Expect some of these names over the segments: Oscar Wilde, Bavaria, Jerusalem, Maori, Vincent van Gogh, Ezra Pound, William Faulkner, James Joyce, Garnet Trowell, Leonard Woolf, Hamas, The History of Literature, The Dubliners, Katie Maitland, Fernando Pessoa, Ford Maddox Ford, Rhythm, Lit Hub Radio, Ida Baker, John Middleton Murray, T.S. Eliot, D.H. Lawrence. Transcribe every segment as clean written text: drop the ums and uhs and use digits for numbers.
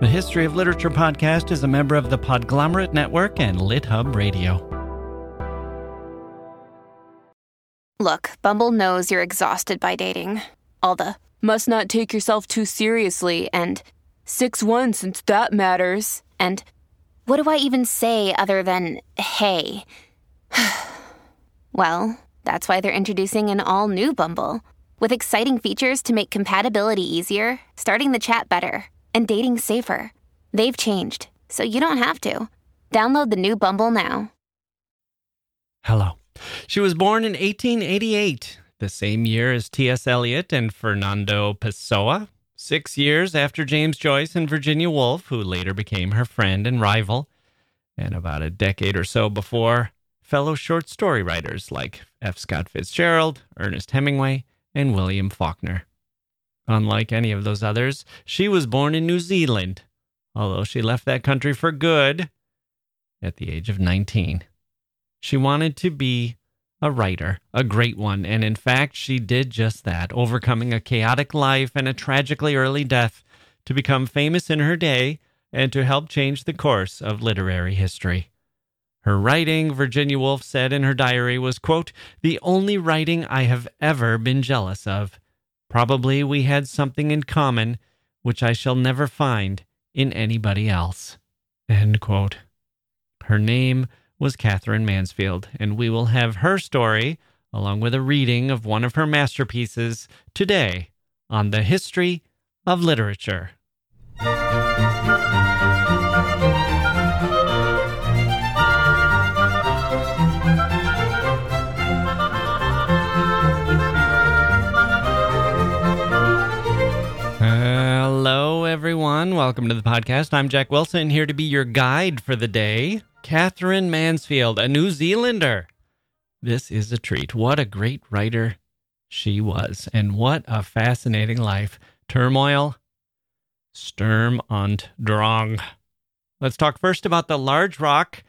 The History of Literature podcast is a member of the Podglomerate Network and Lit Hub Radio. Look, Bumble knows you're exhausted by dating. All the, must not take yourself too seriously, and 6'1" since that matters, and what do I even say other than, hey? Well, that's why they're introducing an all-new Bumble, with exciting features to make compatibility easier, starting the chat better, and dating safer. They've changed, so you don't have to. Download the new Bumble now. Hello. She was born in 1888, the same year as T.S. Eliot and Fernando Pessoa, 6 years after James Joyce and Virginia Woolf, who later became her friend and rival, and about a decade or so before fellow short story writers like F. Scott Fitzgerald, Ernest Hemingway, and William Faulkner. Unlike any of those others, she was born in New Zealand, although she left that country for good at the age of 19. She wanted to be a writer, a great one, and in fact, she did just that, overcoming a chaotic life and a tragically early death to become famous in her day and to help change the course of literary history. Her writing, Virginia Woolf said in her diary, was, quote, the only writing I have ever been jealous of. Probably we had something in common which I shall never find in anybody else, end quote. Her name was Katherine Mansfield, and we will have her story, along with a reading of one of her masterpieces, today on The History of Literature. Hello, everyone. Welcome to the podcast. I'm Jack Wilson, here to be your guide for the day. Katherine Mansfield, a New Zealander. This is a treat. What a great writer she was, and what a fascinating life. Turmoil, Sturm und Drang. Let's talk first about the large rock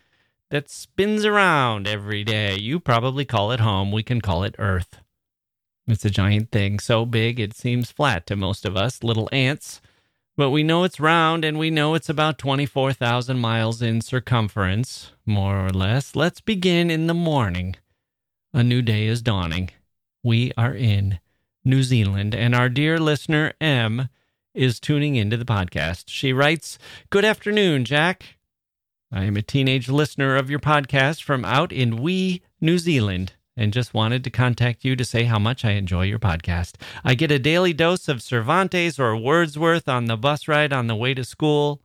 that spins around every day. You probably call it home. We can call it Earth. It's a giant thing, so big it seems flat to most of us, little ants. But we know it's round, and we know it's about 24,000 miles in circumference, more or less. Let's begin in the morning. A new day is dawning. We are in New Zealand, and our dear listener, M, is tuning into the podcast. She writes, good afternoon, Jack. I am a teenage listener of your podcast from out in wee New Zealand, and just wanted to contact you to say how much I enjoy your podcast. I get a daily dose of Cervantes or Wordsworth on the bus ride on the way to school,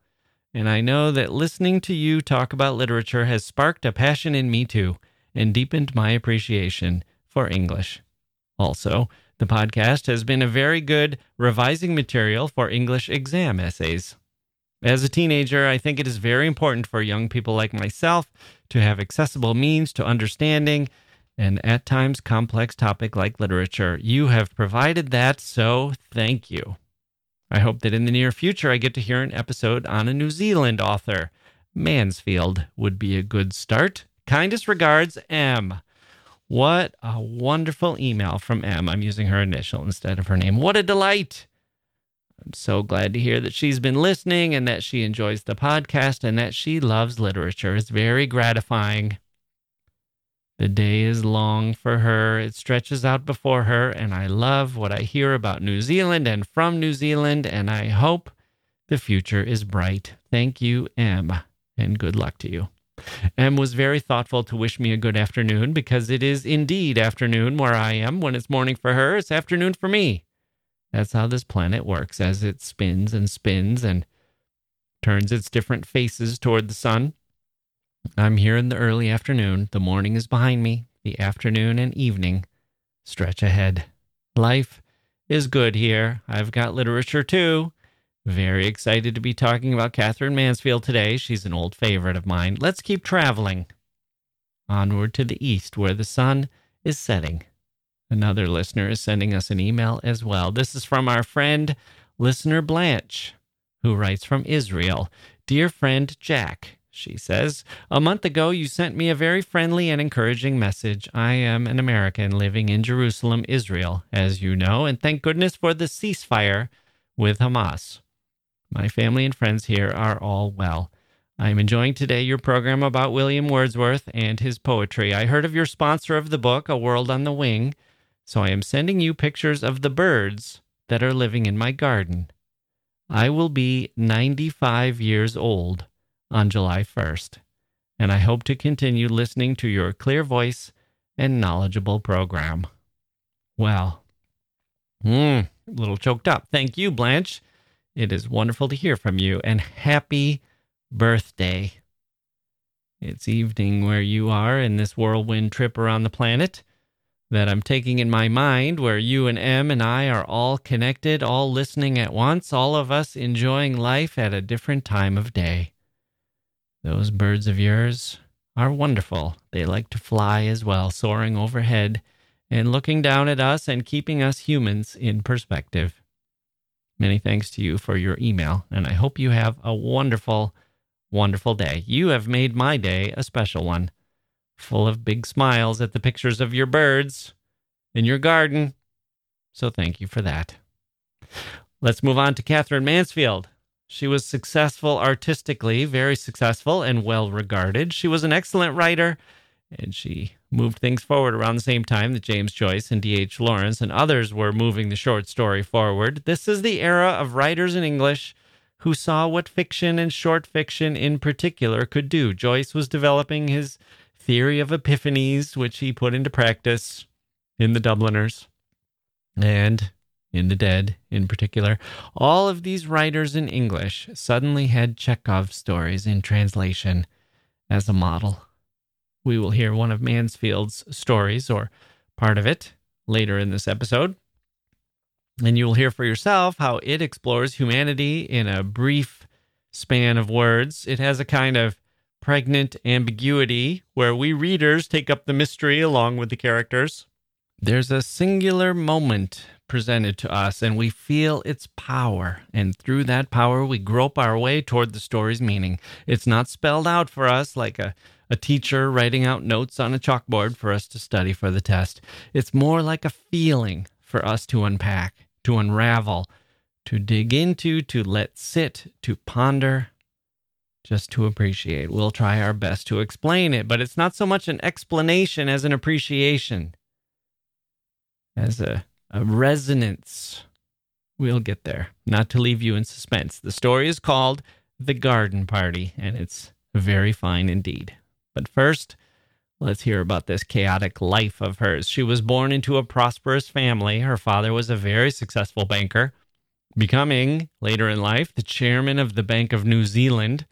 and I know that listening to you talk about literature has sparked a passion in me too, and deepened my appreciation for English. Also, the podcast has been a very good revising material for English exam essays. As a teenager, I think it is very important for young people like myself to have accessible means to understanding an at times complex topic like literature. You have provided that, so thank you. I hope that in the near future I get to hear an episode on a New Zealand author. Mansfield would be a good start. Kindest regards, M. What a wonderful email from M. I'm using her initial instead of her name. What a delight. I'm so glad to hear that she's been listening and that she enjoys the podcast and that she loves literature. It's very gratifying. The day is long for her. It stretches out before her, and I love what I hear about New Zealand and from New Zealand, and I hope the future is bright. Thank you, M, and good luck to you. M was very thoughtful to wish me a good afternoon, because it is indeed afternoon where I am. When it's morning for her, it's afternoon for me. That's how this planet works, as it spins and spins and turns its different faces toward the sun. I'm here in the early afternoon. The morning is behind me. The afternoon and evening stretch ahead. Life is good here. I've got literature too. Very excited to be talking about Katherine Mansfield today. She's an old favorite of mine. Let's keep traveling. Onward to the east where the sun is setting. Another listener is sending us an email as well. This is from our friend, listener Blanche, who writes from Israel. Dear friend Jack, she says, a month ago you sent me a very friendly and encouraging message. I am an American living in Jerusalem, Israel, as you know, and thank goodness for the ceasefire with Hamas. My family and friends here are all well. I am enjoying today your program about William Wordsworth and his poetry. I heard of your sponsor of the book, A World on the Wing, so I am sending you pictures of the birds that are living in my garden. I will be 95 years old on July 1st, and I hope to continue listening to your clear voice and knowledgeable program. Well, a little choked up. Thank you, Blanche. It is wonderful to hear from you, and happy birthday. It's evening where you are in this whirlwind trip around the planet that I'm taking in my mind, where you and Em and I are all connected, all listening at once, all of us enjoying life at a different time of day. Those birds of yours are wonderful. They like to fly as well, soaring overhead and looking down at us and keeping us humans in perspective. Many thanks to you for your email, and I hope you have a wonderful, wonderful day. You have made my day a special one, full of big smiles at the pictures of your birds in your garden. So thank you for that. Let's move on to Katherine Mansfield. She was successful artistically, very successful and well regarded. She was an excellent writer, and she moved things forward around the same time that James Joyce and D.H. Lawrence and others were moving the short story forward. This is the era of writers in English who saw what fiction and short fiction in particular could do. Joyce was developing his theory of epiphanies, which he put into practice in The Dubliners and in The Dead in particular. All of these writers in English suddenly had Chekhov stories in translation as a model. We will hear one of Mansfield's stories, or part of it, later in this episode. And you'll hear for yourself how it explores humanity in a brief span of words. It has a kind of pregnant ambiguity where we readers take up the mystery along with the characters. There's a singular moment presented to us, and we feel its power. And through that power, we grope our way toward the story's meaning. It's not spelled out for us like a teacher writing out notes on a chalkboard for us to study for the test. It's more like a feeling for us to unpack, to unravel, to dig into, to let sit, to ponder, just to appreciate. We'll try our best to explain it, but it's not so much an explanation as an appreciation, as a resonance. We'll get there. Not to leave you in suspense. The story is called The Garden Party, and it's very fine indeed. But first, let's hear about this chaotic life of hers. She was born into a prosperous family. Her father was a very successful banker, becoming, later in life, the chairman of the Bank of New Zealand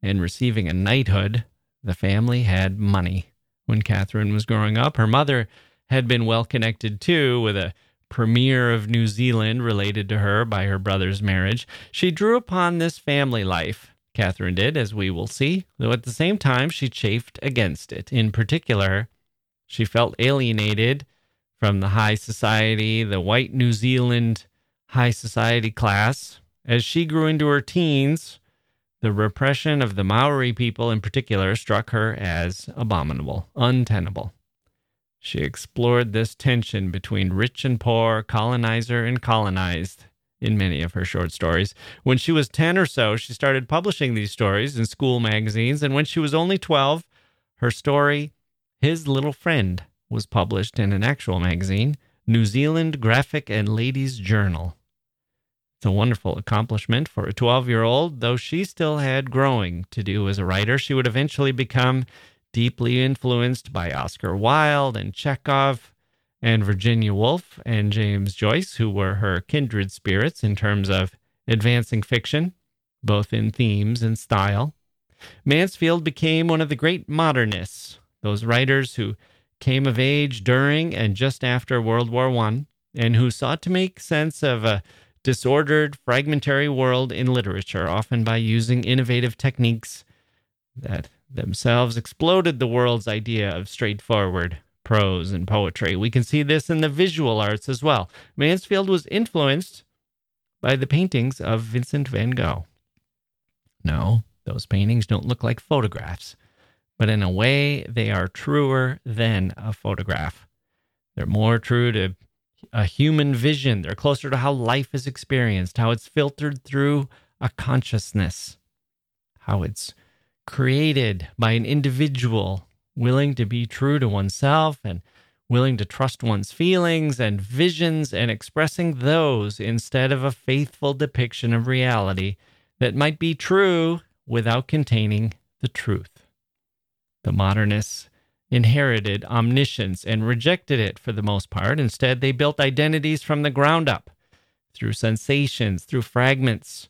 and receiving a knighthood. The family had money. When Katherine was growing up, her mother had been well-connected, too, with a premier of New Zealand related to her by her brother's marriage. She drew upon this family life, Katherine did, as we will see, though at the same time she chafed against it. In particular, she felt alienated from the high society, the white New Zealand high society class. As she grew into her teens, the repression of the Maori people in particular struck her as abominable, untenable. She explored this tension between rich and poor, colonizer and colonized, in many of her short stories. When she was 10 or so, she started publishing these stories in school magazines, and when she was only 12, her story, His Little Friend, was published in an actual magazine, New Zealand Graphic and Ladies' Journal. It's a wonderful accomplishment for a 12-year-old, though she still had growing to do as a writer. She would eventually become deeply influenced by Oscar Wilde and Chekhov, and Virginia Woolf and James Joyce, who were her kindred spirits in terms of advancing fiction, both in themes and style. Mansfield became one of the great modernists, those writers who came of age during and just after World War I, and who sought to make sense of a disordered, fragmentary world in literature, often by using innovative techniques that themselves exploded the world's idea of straightforward prose and poetry. We can see this in the visual arts as well. Mansfield was influenced by the paintings of Vincent van Gogh. No, those paintings don't look like photographs, but in a way they are truer than a photograph. They're more true to a human vision. They're closer to how life is experienced, how it's filtered through a consciousness, how it's created by an individual willing to be true to oneself and willing to trust one's feelings and visions and expressing those instead of a faithful depiction of reality that might be true without containing the truth. The modernists inherited omniscience and rejected it for the most part. Instead, they built identities from the ground up, through sensations, through fragments,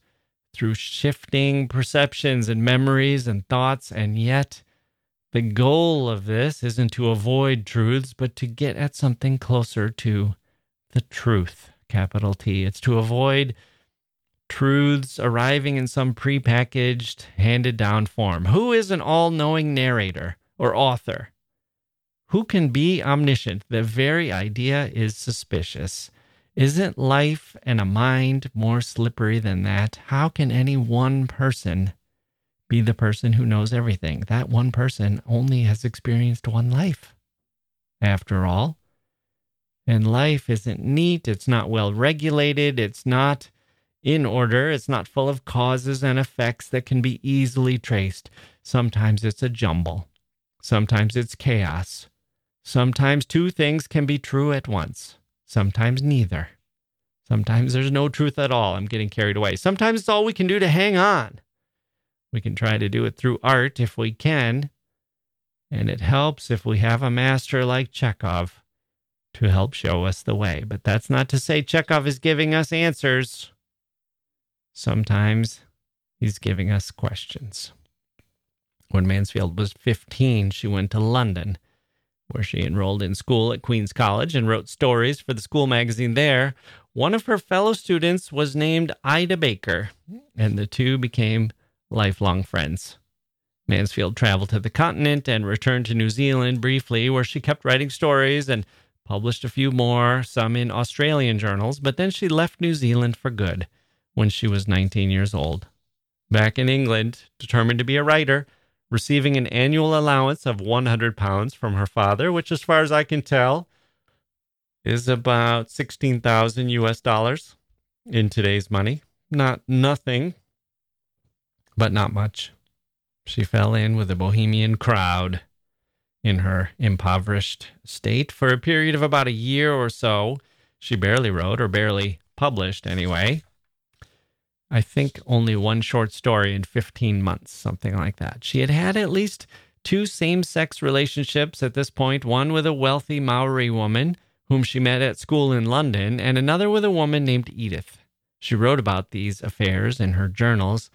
through shifting perceptions and memories and thoughts, and yet the goal of this isn't to avoid truths, but to get at something closer to the truth, capital T. It's to avoid truths arriving in some prepackaged, handed-down form. Who is an all-knowing narrator or author? Who can be omniscient? The very idea is suspicious. Isn't life and a mind more slippery than that? How can any one person be the person who knows everything? That one person only has experienced one life, after all. And life isn't neat, it's not well regulated, it's not in order, it's not full of causes and effects that can be easily traced. Sometimes it's a jumble. Sometimes it's chaos. Sometimes two things can be true at once. Sometimes neither. Sometimes there's no truth at all. I'm getting carried away. Sometimes it's all we can do to hang on. We can try to do it through art if we can. And it helps if we have a master like Chekhov to help show us the way. But that's not to say Chekhov is giving us answers. Sometimes he's giving us questions. When Mansfield was 15, she went to London, where she enrolled in school at Queen's College and wrote stories for the school magazine there. One of her fellow students was named Ida Baker, and the two became lifelong friends. Mansfield traveled to the continent and returned to New Zealand briefly, where she kept writing stories and published a few more, some in Australian journals, but then she left New Zealand for good when she was 19 years old. Back in England, determined to be a writer, receiving an annual allowance of £100 from her father, which, as far as I can tell, is about $16,000 in today's money. Not nothing, but not much. She fell in with the bohemian crowd in her impoverished state. For a period of about a year or so, she barely wrote, or barely published anyway. I think only one short story in 15 months, something like that. She had had at least two same-sex relationships at this point, one with a wealthy Maori woman whom she met at school in London, and another with a woman named Edith. She wrote about these affairs in her journals,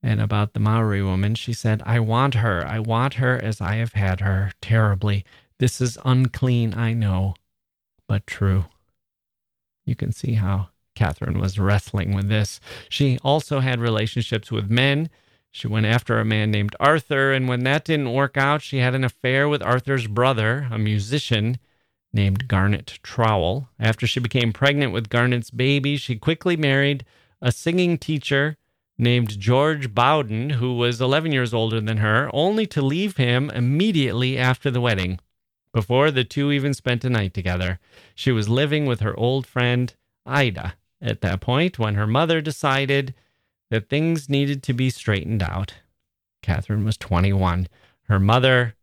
and about the Maori woman, she said, I want her as I have had her, terribly. This is unclean, I know, but true." You can see how Katherine was wrestling with this. She also had relationships with men. She went after a man named Arthur, and when that didn't work out, she had an affair with Arthur's brother, a musician named Garnet Trowell. After she became pregnant with Garnet's baby, she quickly married a singing teacher named George Bowden, who was 11 years older than her, only to leave him immediately after the wedding, before the two even spent a night together. She was living with her old friend, Ida, at that point, when her mother decided that things needed to be straightened out. Katherine was 21. Her mother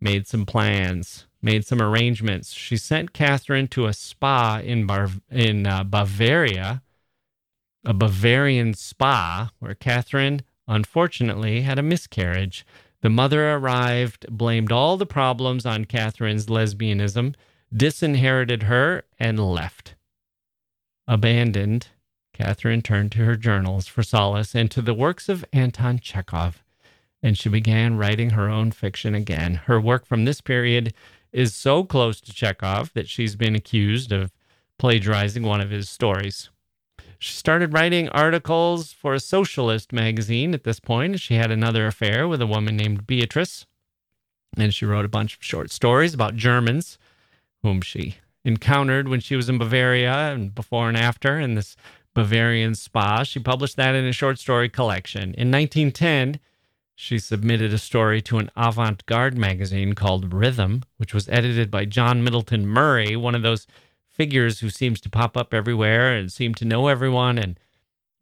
made some plans, made some arrangements. She sent Katherine to a spa in Bavaria, a Bavarian spa, where Katherine, unfortunately, had a miscarriage. The mother arrived, blamed all the problems on Katherine's lesbianism, disinherited her, and left. Abandoned, Katherine turned to her journals for solace and to the works of Anton Chekhov, and she began writing her own fiction again. Her work from this period is so close to Chekhov that she's been accused of plagiarizing one of his stories. She started writing articles for a socialist magazine at this point. She had another affair with a woman named Beatrice, and she wrote a bunch of short stories about Germans, whom she encountered when she was in Bavaria and before and after in this Bavarian spa. She published that in a short story collection. In 1910, she submitted a story to an avant-garde magazine called Rhythm, which was edited by John Middleton Murray, one of those figures who seems to pop up everywhere and seem to know everyone and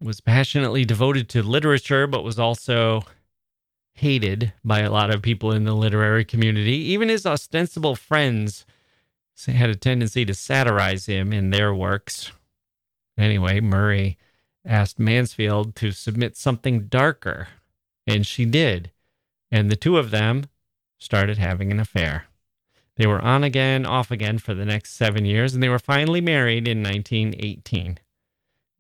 was passionately devoted to literature, but was also hated by a lot of people in the literary community. Even his ostensible friends had a tendency to satirize him in their works. Anyway, Murray asked Mansfield to submit something darker, and she did. And the two of them started having an affair. They were on again, off again for the next 7 years, and they were finally married in 1918.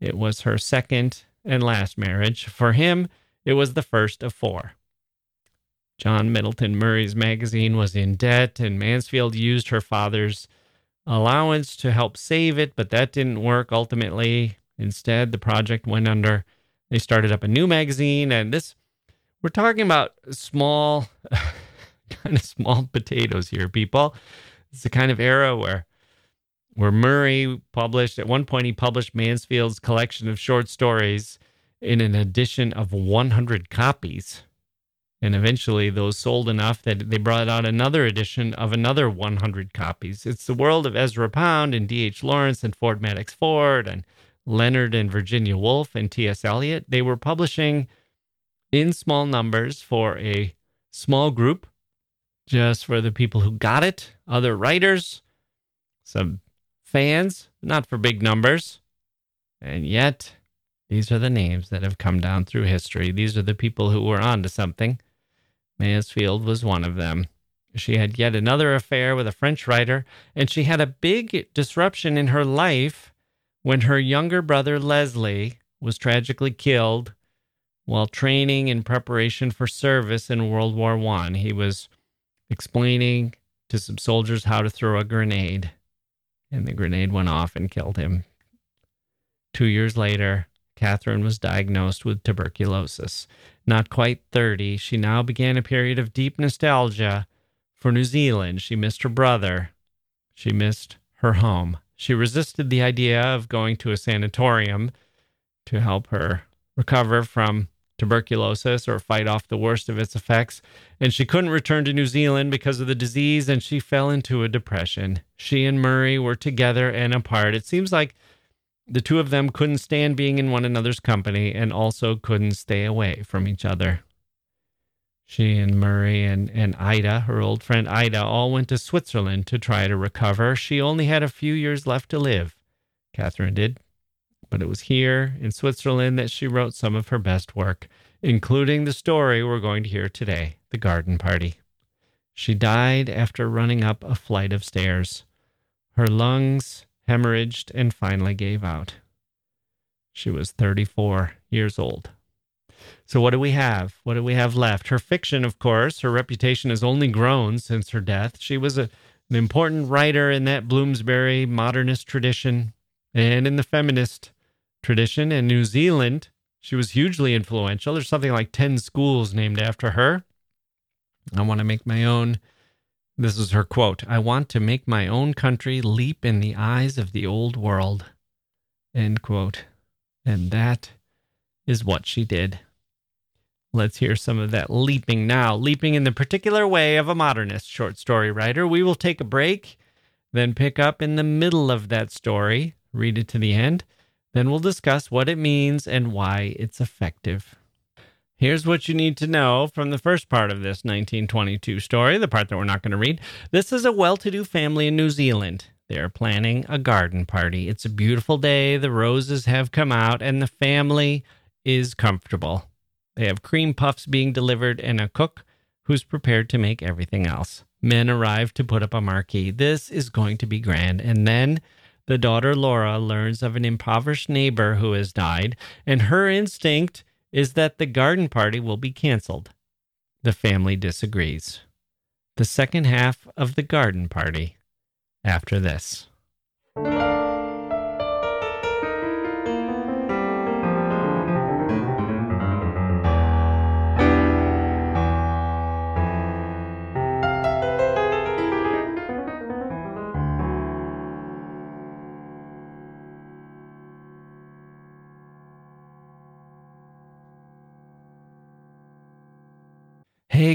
It was her second and last marriage. For him, it was the first of four. John Middleton Murray's magazine was in debt, and Mansfield used her father's allowance to help save it, but that didn't work ultimately. Instead, the project went under. They started up a new magazine, and this, we're talking about small, kind of small potatoes here, people. It's the kind of era where Murray published, at one point he published Mansfield's collection of short stories in an edition of 100 copies. And eventually those sold enough that they brought out another edition of another 100 copies. It's the world of Ezra Pound and D.H. Lawrence and Ford Maddox Ford and Leonard and Virginia Woolf and T.S. Eliot. They were publishing in small numbers for a small group, just for the people who got it, other writers, some fans, not for big numbers. And yet, these are the names that have come down through history. These are the people who were onto something. Mansfield was one of them. She had yet another affair with a French writer, and she had a big disruption in her life when her younger brother, Leslie, was tragically killed while training in preparation for service in World War I. He was explaining to some soldiers how to throw a grenade, and the grenade went off and killed him. 2 years later, Katherine was diagnosed with tuberculosis. Not quite 30, she now began a period of deep nostalgia for New Zealand. She missed her brother. She missed her home. She resisted the idea of going to a sanatorium to help her recover from tuberculosis or fight off the worst of its effects. And she couldn't return to New Zealand because of the disease, and she fell into a depression. She and Murray were together and apart. It seems like the two of them couldn't stand being in one another's company and also couldn't stay away from each other. She and Murray and Ida, her old friend Ida, all went to Switzerland to try to recover. She only had a few years left to live, Katherine did, but it was here in Switzerland that she wrote some of her best work, including the story we're going to hear today, The Garden Party. She died after running up a flight of stairs. Her lungs hemorrhaged and finally gave out. She was 34 years old. So what do we have? What do we have left? Her fiction, of course. Her reputation has only grown since her death. She was an important writer in that Bloomsbury modernist tradition and in the feminist tradition. In New Zealand, she was hugely influential. There's something like 10 schools named after her. I want to make my own. This is her quote. "I want to make my own country leap in the eyes of the old world," end quote. And that is what she did. Let's hear some of that leaping now. Leaping in the particular way of a modernist short story writer. We will take a break, then pick up in the middle of that story, read it to the end, then we'll discuss what it means and why it's effective. Here's what you need to know from the first part of this 1922 story, the part that we're not going to read. This is a well-to-do family in New Zealand. They're planning a garden party. It's a beautiful day, the roses have come out, and the family is comfortable. They have cream puffs being delivered and a cook who's prepared to make everything else. Men arrive to put up a marquee. This is going to be grand. And then the daughter Laura learns of an impoverished neighbor who has died, and her instinct is that the garden party will be canceled. The family disagrees. The second half of The Garden Party after this. Hey,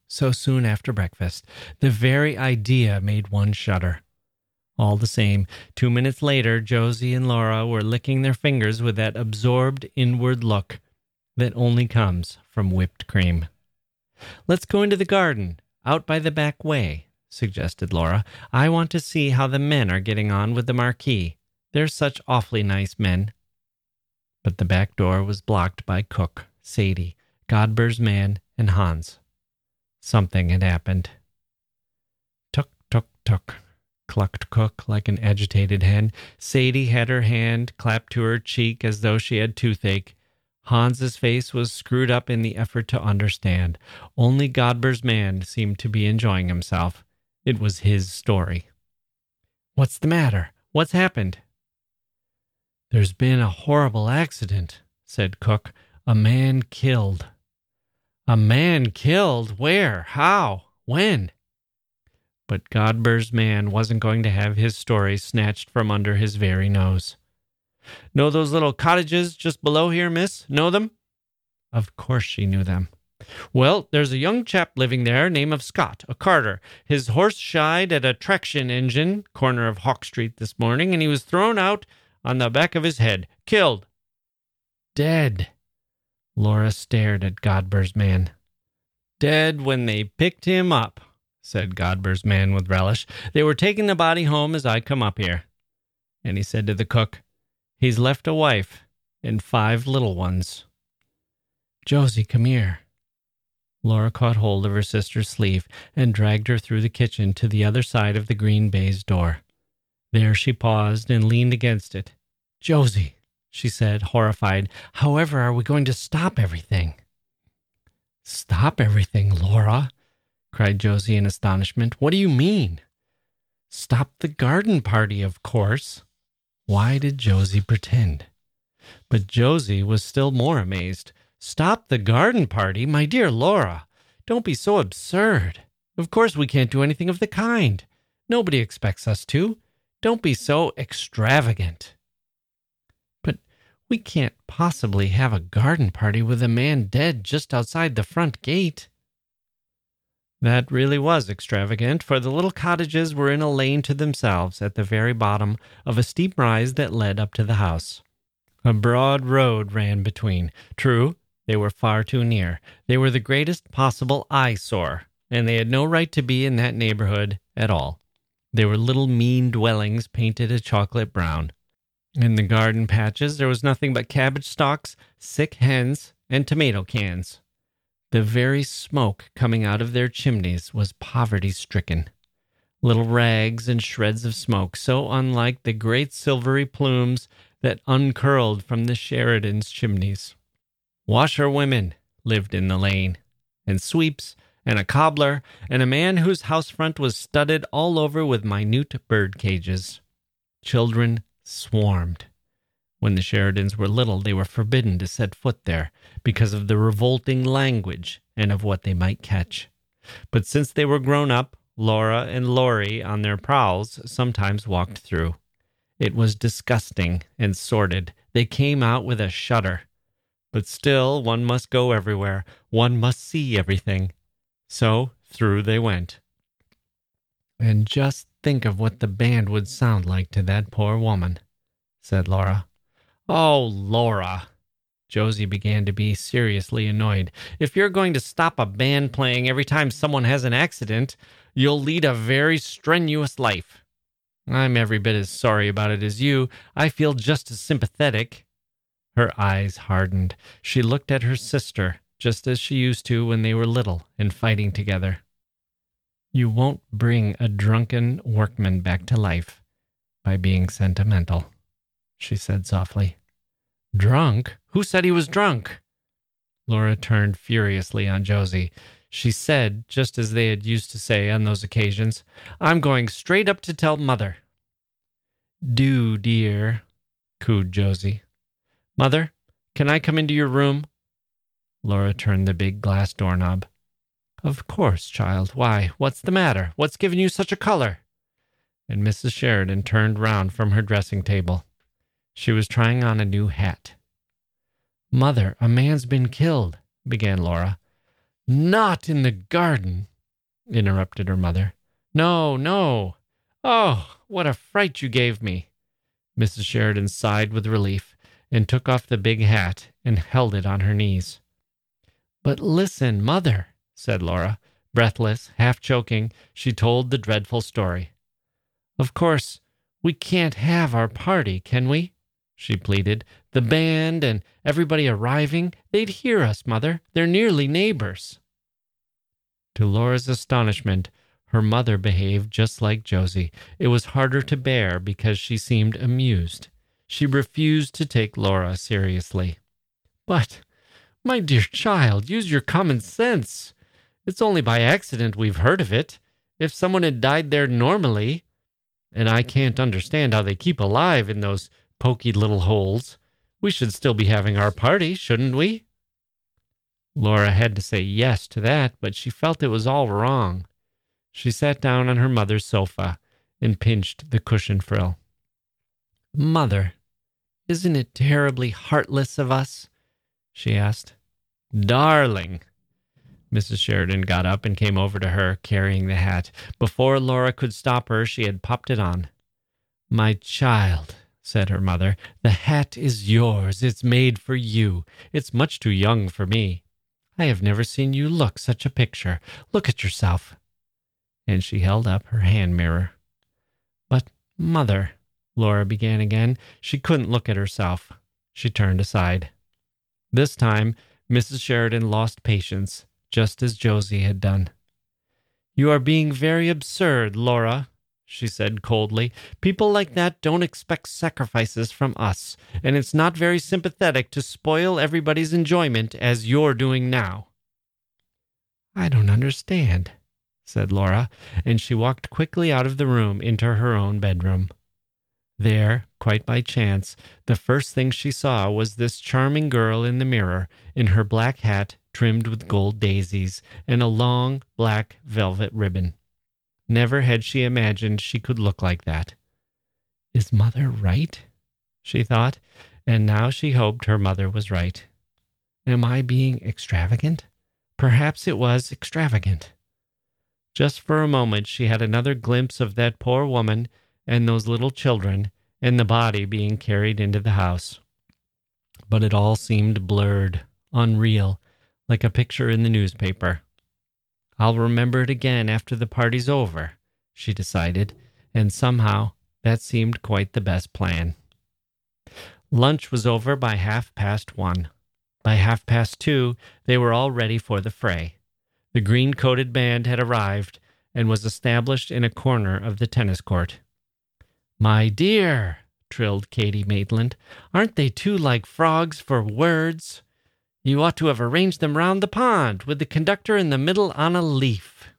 so soon after breakfast. The very idea made one shudder. All the same, 2 minutes later, Josie and Laura were licking their fingers with that absorbed inward look that only comes from whipped cream. "Let's go into the garden, out by the back way," suggested Laura. "I want to see how the men are getting on with the marquee. They're such awfully nice men." But the back door was blocked by Cook, Sadie, Godber's man, and Hans. Something had happened. "Tuk, tuk, tuk," clucked Cook like an agitated hen. Sadie had her hand clapped to her cheek as though she had toothache. Hans's face was screwed up in the effort to understand. Only Godber's man seemed to be enjoying himself. It was his story. "What's the matter? What's happened?" "There's been a horrible accident," said Cook. "A man killed." "A man killed? Where? How? When?" But Godber's man wasn't going to have his story snatched from under his very nose. "Know those little cottages just below here, miss? Know them?" Of course she knew them. "Well, there's a young chap living there, name of Scott, a carter. His horse shied at a traction engine, corner of Hawk Street this morning, and he was thrown out on the back of his head. Killed." "Dead." Laura stared at Godber's man. "Dead when they picked him up," said Godber's man with relish. "They were taking the body home as I come up here." And he said to the cook, "He's left a wife and 5 little ones." "Josie, come here." Laura caught hold of her sister's sleeve and dragged her through the kitchen to the other side of the green baize door. There she paused and leaned against it. "Josie," she said, horrified, "however are we going to stop everything?" "Stop everything, Laura?" cried Josie in astonishment. "What do you mean?" "Stop the garden party, of course." Why did Josie pretend? But Josie was still more amazed. "Stop the garden party? My dear Laura, don't be so absurd. Of course we can't do anything of the kind. Nobody expects us to. Don't be so extravagant." "But we can't possibly have a garden party with a man dead just outside the front gate." That really was extravagant, for the little cottages were in a lane to themselves at the very bottom of a steep rise that led up to the house. A broad road ran between. True, they were far too near. They were the greatest possible eyesore, and they had no right to be in that neighborhood at all. They were little mean dwellings painted a chocolate brown. In the garden patches, there was nothing but cabbage stalks, sick hens, and tomato cans. The very smoke coming out of their chimneys was poverty-stricken. Little rags and shreds of smoke, so unlike the great silvery plumes that uncurled from the Sheridans' chimneys. Washerwomen lived in the lane, and sweeps, and a cobbler, and a man whose house front was studded all over with minute bird cages. Children swarmed. When the Sheridans were little, they were forbidden to set foot there because of the revolting language and of what they might catch. But since they were grown up, Laura and Laurie, on their prowls, sometimes walked through. It was disgusting and sordid. They came out with a shudder. But still, one must go everywhere. One must see everything. So through they went. And just think of what the band would sound like to that poor woman, said Laura. Oh, Laura. Josie began to be seriously annoyed. If you're going to stop a band playing every time someone has an accident, you'll lead a very strenuous life. I'm every bit as sorry about it as you. I feel just as sympathetic. Her eyes hardened. She looked at her sister, just as she used to when they were little and fighting together. You won't bring a drunken workman back to life by being sentimental, she said softly. Drunk? Who said he was drunk? Laura turned furiously on Josie. She said, just as they had used to say on those occasions, I'm going straight up to tell Mother. Do, dear, cooed Josie. Mother, can I come into your room? Laura turned the big glass doorknob. Of course, child. Why, what's the matter? What's given you such a color? And Mrs. Sheridan turned round from her dressing table. She was trying on a new hat. Mother, a man's been killed, began Laura. Not in the garden, interrupted her mother. No. Oh, what a fright you gave me. Mrs. Sheridan sighed with relief and took off the big hat and held it on her knees. But listen, Mother, said Laura. Breathless, half-choking, she told the dreadful story. Of course, we can't have our party, can we? She pleaded. The band and everybody arriving, they'd hear us, Mother. They're nearly neighbors. To Laura's astonishment, her mother behaved just like Josie. It was harder to bear because she seemed amused. She refused to take Laura seriously. But, my dear child, use your common sense. It's only by accident we've heard of it. If someone had died there normally, and I can't understand how they keep alive in those poky little holes, we should still be having our party, shouldn't we? Laura had to say yes to that, but she felt it was all wrong. She sat down on her mother's sofa and pinched the cushion frill. Mother, isn't it terribly heartless of us? She asked. Darling! Mrs. Sheridan got up and came over to her, carrying the hat. Before Laura could stop her, she had popped it on. My child, said her mother, the hat is yours. It's made for you. It's much too young for me. I have never seen you look such a picture. Look at yourself. And she held up her hand mirror. But, Mother, Laura began again. She couldn't look at herself. She turned aside. This time, Mrs. Sheridan lost patience, just as Josie had done. You are being very absurd, Laura, she said coldly. People like that don't expect sacrifices from us, and it's not very sympathetic to spoil everybody's enjoyment as you're doing now. I don't understand, said Laura, and she walked quickly out of the room into her own bedroom. There, quite by chance, the first thing she saw was this charming girl in the mirror, in her black hat trimmed with gold daisies and a long black velvet ribbon. Never had she imagined she could look like that. Is Mother right? She thought, and now she hoped her mother was right. Am I being extravagant? Perhaps it was extravagant. Just for a moment she had another glimpse of that poor woman and those little children, and the body being carried into the house. But it all seemed blurred, unreal, like a picture in the newspaper. I'll remember it again after the party's over, she decided, and somehow that seemed quite the best plan. Lunch was over by 1:30. By 2:30, they were all ready for the fray. The green-coated band had arrived and was established in a corner of the tennis court. My dear, trilled Katie Maitland, aren't they too like frogs for words? You ought to have arranged them round the pond, with the conductor in the middle on a leaf.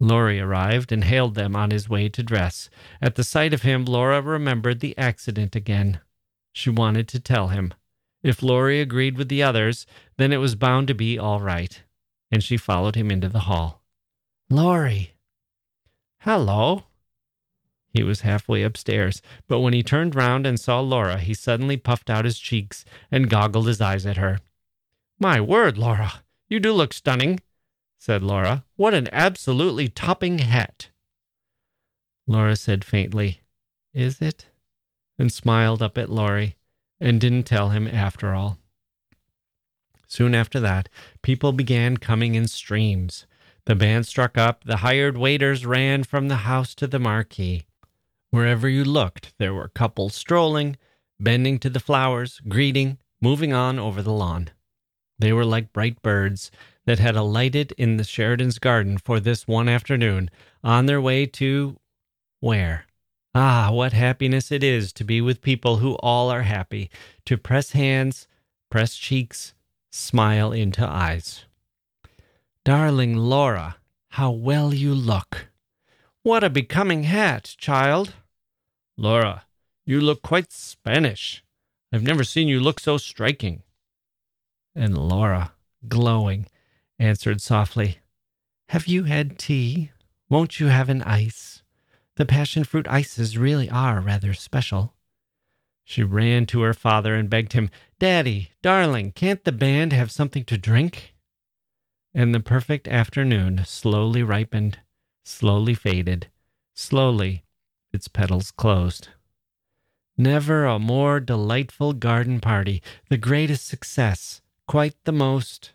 Laurie arrived and hailed them on his way to dress. At the sight of him, Laura remembered the accident again. She wanted to tell him. If Laurie agreed with the others, then it was bound to be all right. And she followed him into the hall. Laurie! Hello! He was halfway upstairs, but when he turned round and saw Laura, he suddenly puffed out his cheeks and goggled his eyes at her. "My word, Laura, you do look stunning," said Laura. "What an absolutely topping hat." Laura said faintly, "Is it?" and smiled up at Laurie, and didn't tell him after all. Soon after that, people began coming in streams. The band struck up, the hired waiters ran from the house to the marquee. Wherever you looked, there were couples strolling, bending to the flowers, greeting, moving on over the lawn. They were like bright birds that had alighted in the Sheridan's garden for this one afternoon, on their way to... where? Ah, what happiness it is to be with people who all are happy, to press hands, press cheeks, smile into eyes. "Darling Laura, how well you look." "What a becoming hat, child." "Laura, you look quite Spanish. I've never seen you look so striking." And Laura, glowing, answered softly, "Have you had tea? Won't you have an ice? The passion fruit ices really are rather special." She ran to her father and begged him, "Daddy, darling, can't the band have something to drink?" And the perfect afternoon slowly ripened, slowly faded, slowly its petals closed. Never a more delightful garden party, the greatest success, quite the most.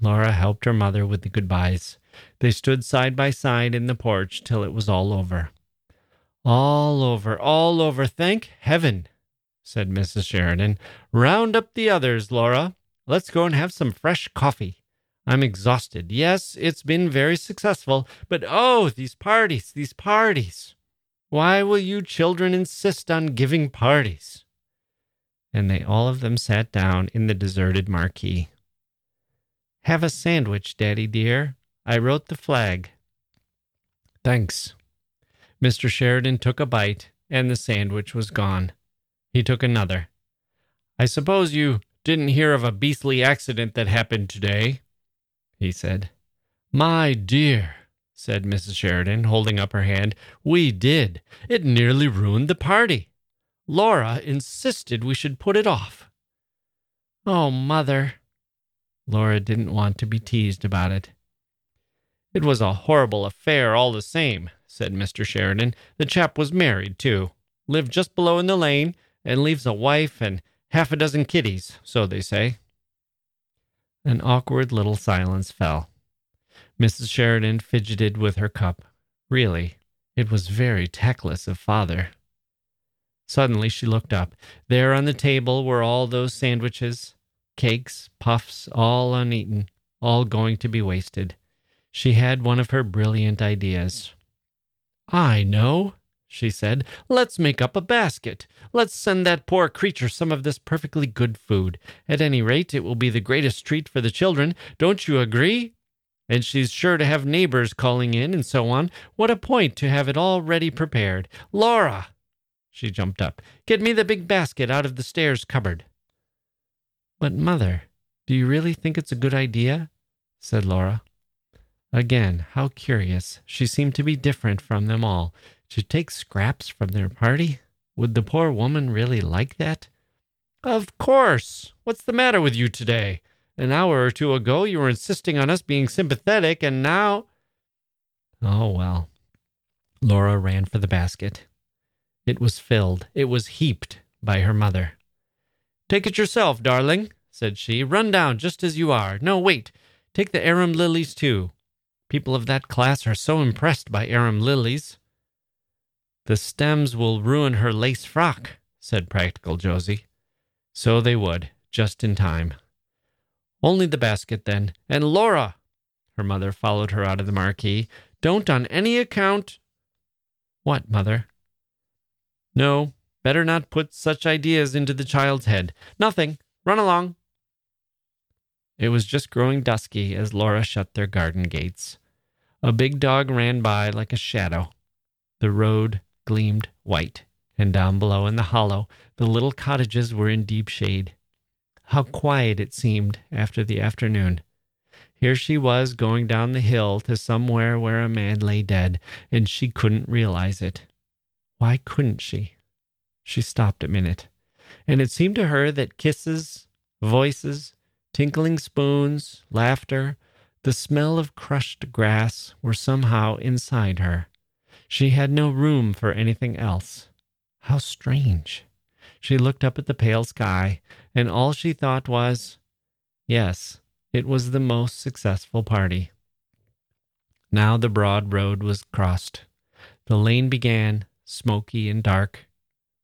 Laura helped her mother with the goodbyes. They stood side by side in the porch till it was all over. "All over, all over, thank heaven," said Mrs. Sheridan. "Round up the others, Laura. Let's go and have some fresh coffee. I'm exhausted. Yes, it's been very successful, but oh, these parties, these parties. Why will you children insist on giving parties?" And they all of them sat down in the deserted marquee. "Have a sandwich, Daddy dear. I wrote the flag." "Thanks." Mr. Sheridan took a bite, and the sandwich was gone. He took another. "I suppose you didn't hear of a beastly accident that happened today," he said. "My dear," said Mrs. Sheridan, holding up her hand, "we did. It nearly ruined the party. Laura insisted we should put it off." "Oh, Mother." Laura didn't want to be teased about it. "It was a horrible affair all the same," said Mr. Sheridan. "The chap was married, too. Lived just below in the lane, and leaves a wife and half a dozen kiddies, so they say." An awkward little silence fell. Mrs. Sheridan fidgeted with her cup. Really, it was very tactless of Father. Suddenly she looked up. There on the table were all those sandwiches, cakes, puffs, all uneaten, all going to be wasted. She had one of her brilliant ideas. "I know," she said. "Let's make up a basket. Let's send that poor creature some of this perfectly good food. At any rate, it will be the greatest treat for the children. Don't you agree? And she's sure to have neighbors calling in and so on. What a point to have it all ready prepared. Laura!" She jumped up. "Get me the big basket out of the stairs cupboard." "But, Mother, do you really think it's a good idea?" said Laura. Again, how curious. She seemed to be different from them all. To take scraps from their party? Would the poor woman really like that? "Of course! What's the matter with you today? An hour or two ago you were insisting on us being sympathetic, and now—" Oh, well. Laura ran for the basket. It was filled. It was heaped by her mother. "Take it yourself, darling," said she. "Run down just as you are. No, wait. Take the arum lilies, too. People of that class are so impressed by arum lilies." "The stems will ruin her lace frock," said practical Josie. So they would, just in time. "Only the basket, then. And Laura," her mother followed her out of the marquee, "don't on any account—" "What, Mother?" "No, better not put such ideas into the child's head. Nothing. Run along." It was just growing dusky as Laura shut their garden gates. A big dog ran by like a shadow. The road gleamed white, and down below in the hollow, the little cottages were in deep shade. How quiet it seemed after the afternoon. Here she was going down the hill to somewhere where a man lay dead, and she couldn't realize it. Why couldn't she? She stopped a minute, and it seemed to her that kisses, voices, tinkling spoons, laughter, the smell of crushed grass were somehow inside her. She had no room for anything else. How strange. She looked up at the pale sky, and all she thought was, yes, it was the most successful party. Now the broad road was crossed. The lane began, smoky and dark.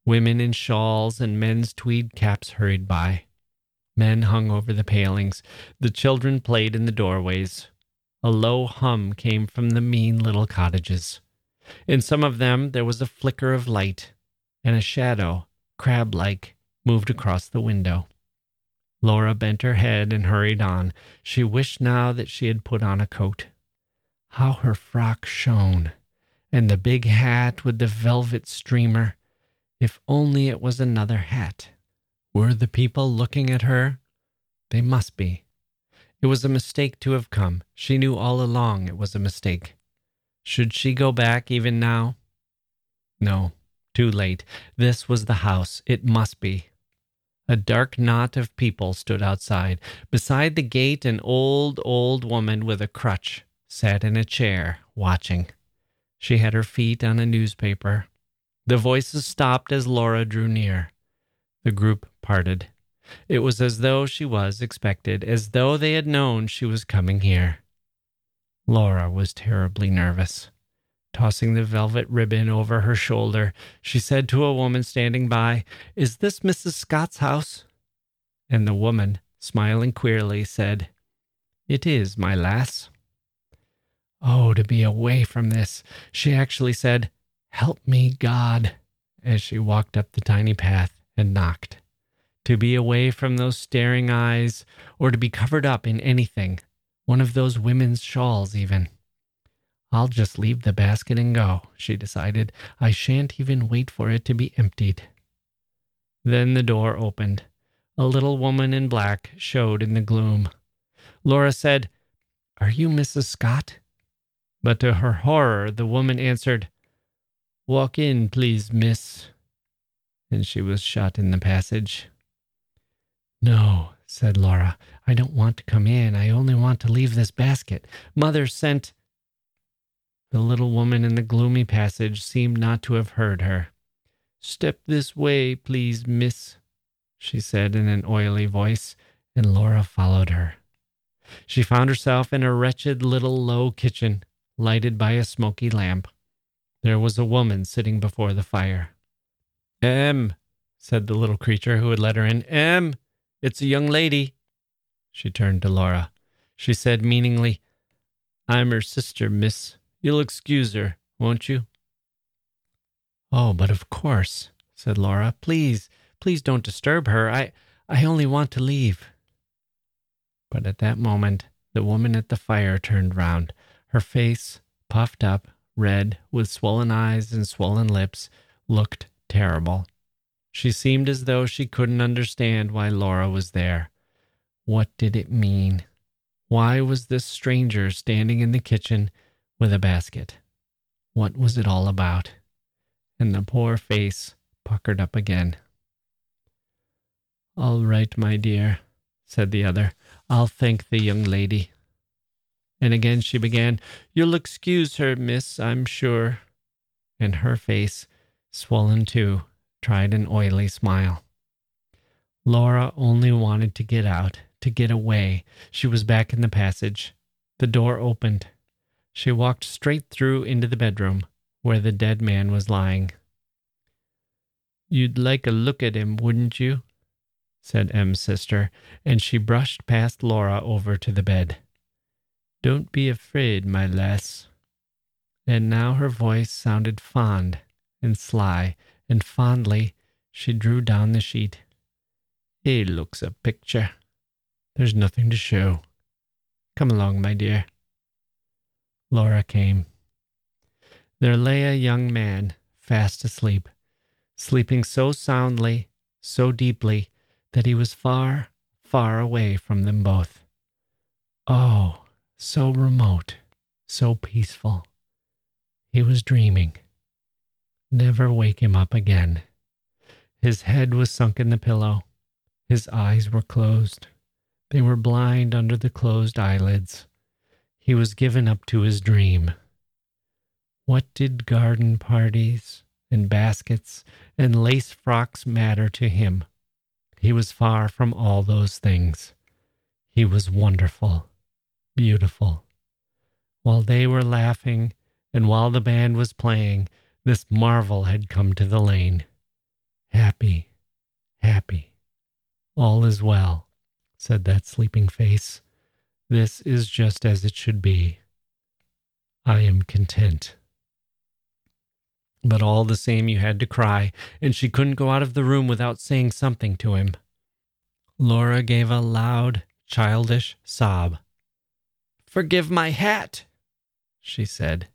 Women in shawls and men's tweed caps hurried by. Men hung over the palings. The children played in the doorways. A low hum came from the mean little cottages. In some of them there was a flicker of light, and a shadow, crab-like, moved across the window. Laura bent her head and hurried on. She wished now that she had put on a coat. How her frock shone, and the big hat with the velvet streamer. If only it was another hat. Were the people looking at her? They must be. It was a mistake to have come. She knew all along it was a mistake. Should she go back even now? No. Too late. This was the house. It must be. A dark knot of people stood outside. Beside the gate, an old woman with a crutch sat in a chair, watching. She had her feet on a newspaper. The voices stopped as Laura drew near. The group parted. It was as though she was expected, as though they had known she was coming here. Laura was terribly nervous. Tossing the velvet ribbon over her shoulder, she said to a woman standing by, "Is this Mrs. Scott's house?" And the woman, smiling queerly, said, "It is, my lass." Oh, to be away from this! She actually said, "Help me, God," as she walked up the tiny path and knocked. To be away from those staring eyes, or to be covered up in anything, one of those women's shawls even. "I'll just leave the basket and go," she decided. "I shan't even wait for it to be emptied." Then the door opened. A little woman in black showed in the gloom. Laura said, "Are you Mrs. Scott?" But to her horror, the woman answered, "Walk in, please, miss." And she was shut in the passage. "No," said Laura, "I don't want to come in. I only want to leave this basket. Mother sent..." The little woman in the gloomy passage seemed not to have heard her. "Step this way, please, miss," she said in an oily voice, and Laura followed her. She found herself in a wretched little low kitchen, lighted by a smoky lamp. There was a woman sitting before the fire. "Em," said the little creature who had let her in. "Em, it's a young lady." She turned to Laura. She said meaningly, "I'm her sister, miss. You'll excuse her, won't you?" "Oh, but of course," said Laura. Please don't disturb her. I only want to leave." But at that moment, the woman at the fire turned round, her face, puffed up, red, with swollen eyes and swollen lips, looked terrible. She seemed as though she couldn't understand why Laura was there. What did it mean? Why was this stranger standing in the kitchen with a basket? What was it all about? And the poor face puckered up again. "All right, my dear," said the other. "I'll thank the young lady." And again she began, "You'll excuse her, miss, I'm sure." And her face, swollen too, tried an oily smile. Laura only wanted to get out, to get away. She was back in the passage. The door opened. She walked straight through into the bedroom where the dead man was lying. "You'd like a look at him, wouldn't you?" said M's sister, and she brushed past Laura over to the bed. "Don't be afraid, my lass." And now her voice sounded fond and sly, and fondly she drew down the sheet. "He looks a picture. There's nothing to show. Come along, my dear." Laura came. There lay a young man, fast asleep, sleeping so soundly, so deeply, that he was far, far away from them both. Oh, so remote, so peaceful. He was dreaming. Never wake him up again. His head was sunk in the pillow. His eyes were closed. They were blind under the closed eyelids. He was given up to his dream. What did garden parties and baskets and lace frocks matter to him? He was far from all those things. He was wonderful, beautiful. While they were laughing and while the band was playing, this marvel had come to the lane. Happy, happy. All is well, said that sleeping face. This is just as it should be. I am content. But all the same, you had to cry, and she couldn't go out of the room without saying something to him. Laura gave a loud, childish sob. "Forgive my hat," she said.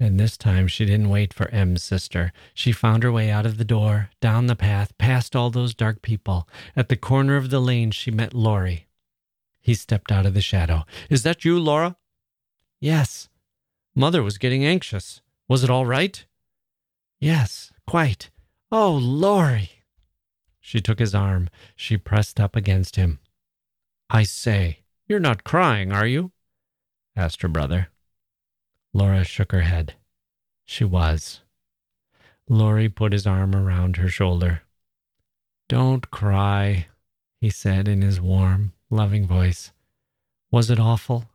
And this time she didn't wait for M's sister. She found her way out of the door, down the path, past all those dark people. At the corner of the lane, she met Laurie. He stepped out of the shadow. "Is that you, Laura?" "Yes." "Mother was getting anxious. Was it all right?" "Yes, quite." "Oh, Laurie." She took his arm. She pressed up against him. "I say, you're not crying, are you?" asked her brother. Laura shook her head. She was. Laurie put his arm around her shoulder. "Don't cry," he said in his warm, loving voice. "Was it awful?"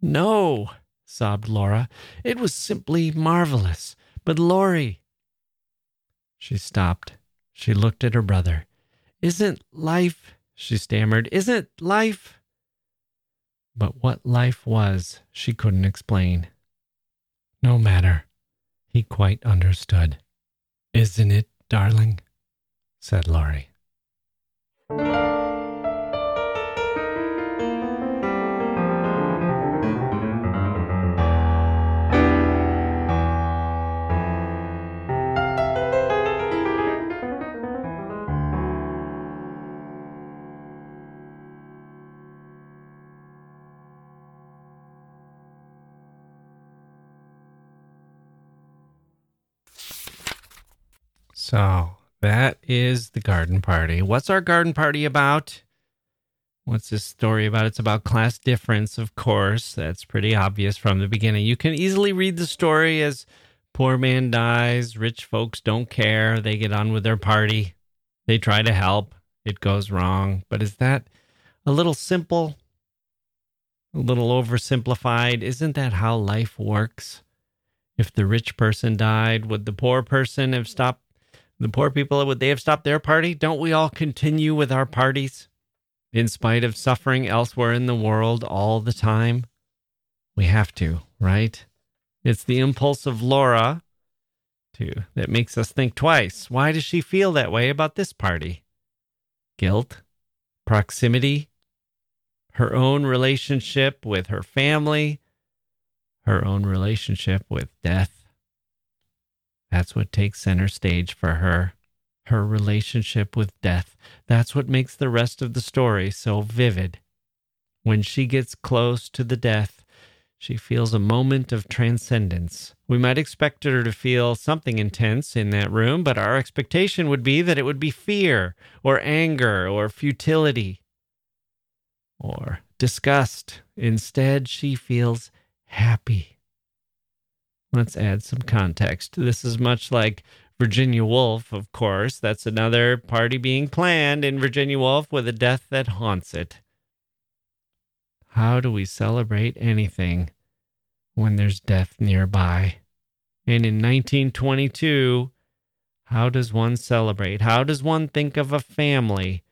"No," sobbed Laura. "It was simply marvelous. But Laurie—" She stopped. She looked at her brother. "Isn't life—" she stammered. "Isn't life—" But what life was, she couldn't explain. No matter. He quite understood. "Isn't it, darling?" said Laurie. So that is The Garden Party. What's our garden party about? What's this story about? It's about class difference, of course. That's pretty obvious from the beginning. You can easily read the story as poor man dies, rich folks don't care, they get on with their party, they try to help, it goes wrong. But is that a little simple? A little oversimplified? Isn't that how life works? If the rich person died, would the poor person have stopped? The poor people, would they have stopped their party? Don't we all continue with our parties in spite of suffering elsewhere in the world all the time? We have to, right? It's the impulse of Laura that makes us think twice. Why does she feel that way about this party? Guilt, proximity, her own relationship with her family, her own relationship with death. That's what takes center stage for her, her relationship with death. That's what makes the rest of the story so vivid. When she gets close to the death, she feels a moment of transcendence. We might expect her to feel something intense in that room, but our expectation would be that it would be fear or anger or futility or disgust. Instead, she feels happy. Let's add some context. This is much like Virginia Woolf, of course. That's another party being planned in Virginia Woolf with a death that haunts it. How do we celebrate anything when there's death nearby? And in 1922, how does one celebrate? How does one think of a family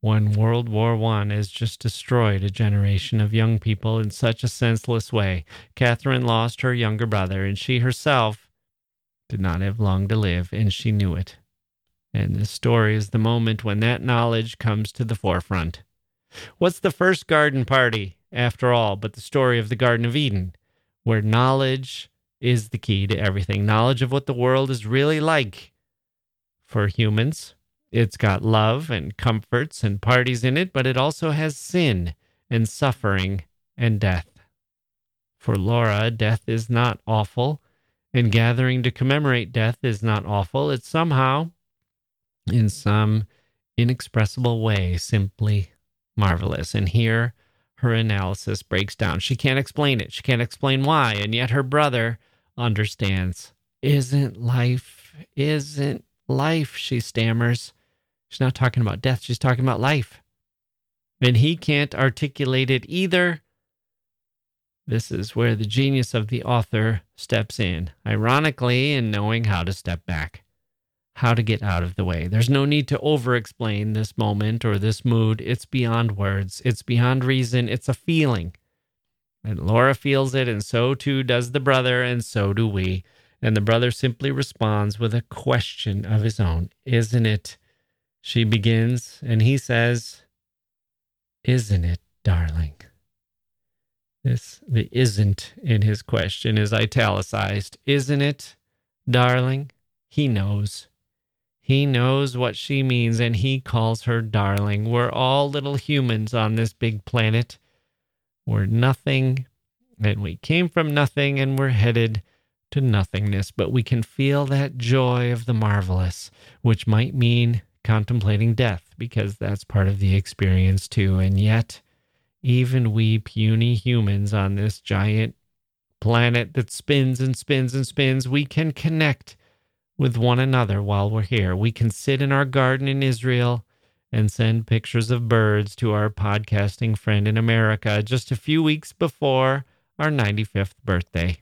when World War I has just destroyed a generation of young people in such a senseless way? Katherine lost her younger brother, and she herself did not have long to live, and she knew it. And this story is the moment when that knowledge comes to the forefront. What's the first garden party, after all, but the story of the Garden of Eden, where knowledge is the key to everything, knowledge of what the world is really like for humans. It's got love and comforts and parties in it, but it also has sin and suffering and death. For Laura, death is not awful, and gathering to commemorate death is not awful. It's somehow, in some inexpressible way, simply marvelous. And here, her analysis breaks down. She can't explain it. She can't explain why. And yet her brother understands. Isn't life, she stammers. She's not talking about death. She's talking about life. And he can't articulate it either. This is where the genius of the author steps in, ironically, in knowing how to step back, how to get out of the way. There's no need to over-explain this moment or this mood. It's beyond words. It's beyond reason. It's a feeling. And Laura feels it, and so too does the brother, and so do we. And the brother simply responds with a question of his own. Isn't it? She begins, and he says, "Isn't it, darling?" The "isn't" in his question is italicized. Isn't it, darling? He knows. He knows what she means, and he calls her darling. We're all little humans on this big planet. We're nothing, and we came from nothing, and we're headed to nothingness. But we can feel that joy of the marvelous, which might mean contemplating death, because that's part of the experience too. And yet, even we puny humans on this giant planet that spins and spins and spins, we can connect with one another while we're here. We can sit in our garden in Israel and send pictures of birds to our podcasting friend in America just a few weeks before our 95th birthday.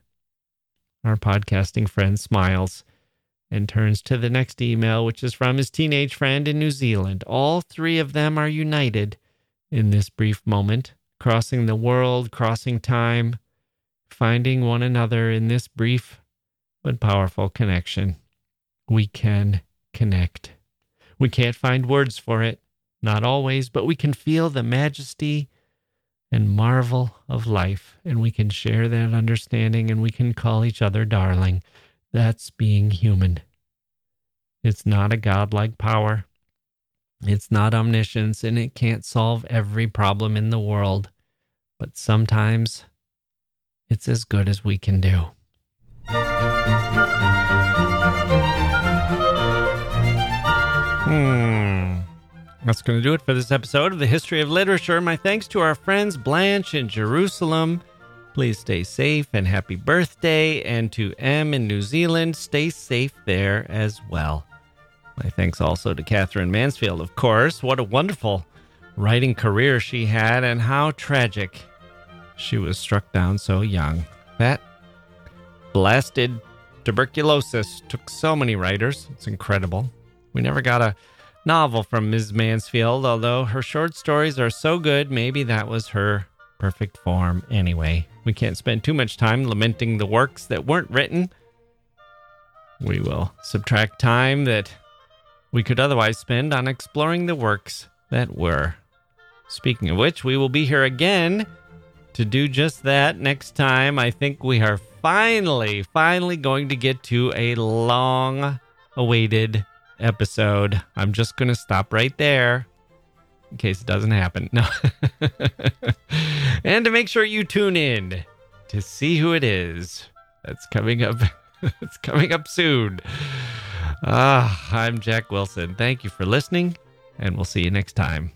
Our podcasting friend smiles and turns to the next email, which is from his teenage friend in New Zealand. All three of them are united in this brief moment, crossing the world, crossing time, finding one another in this brief but powerful connection. We can connect. We can't find words for it, not always, but we can feel the majesty and marvel of life, and we can share that understanding, and we can call each other darling. That's being human. It's not a godlike power. It's not omniscience, and it can't solve every problem in the world. But sometimes it's as good as we can do. That's going to do it for this episode of The History of Literature. My thanks to our friends Blanche in Jerusalem. Please stay safe, and happy birthday. And to M in New Zealand, stay safe there as well. My thanks also to Katherine Mansfield, of course. What a wonderful writing career she had, and how tragic she was struck down so young. That blasted tuberculosis took so many writers. It's incredible. We never got a novel from Ms. Mansfield, although her short stories are so good, maybe that was her perfect form anyway. We can't spend too much time lamenting the works that weren't written. We will subtract time that we could otherwise spend on exploring the works that were. Speaking of which, we will be here again to do just that next time. I think we are finally going to get to a long-awaited episode. I'm just going to stop right there in case it doesn't happen. No. And to make sure you tune in to see who it is that's coming up. It's coming up soon. I'm Jack Wilson. Thank you for listening, and we'll see you next time.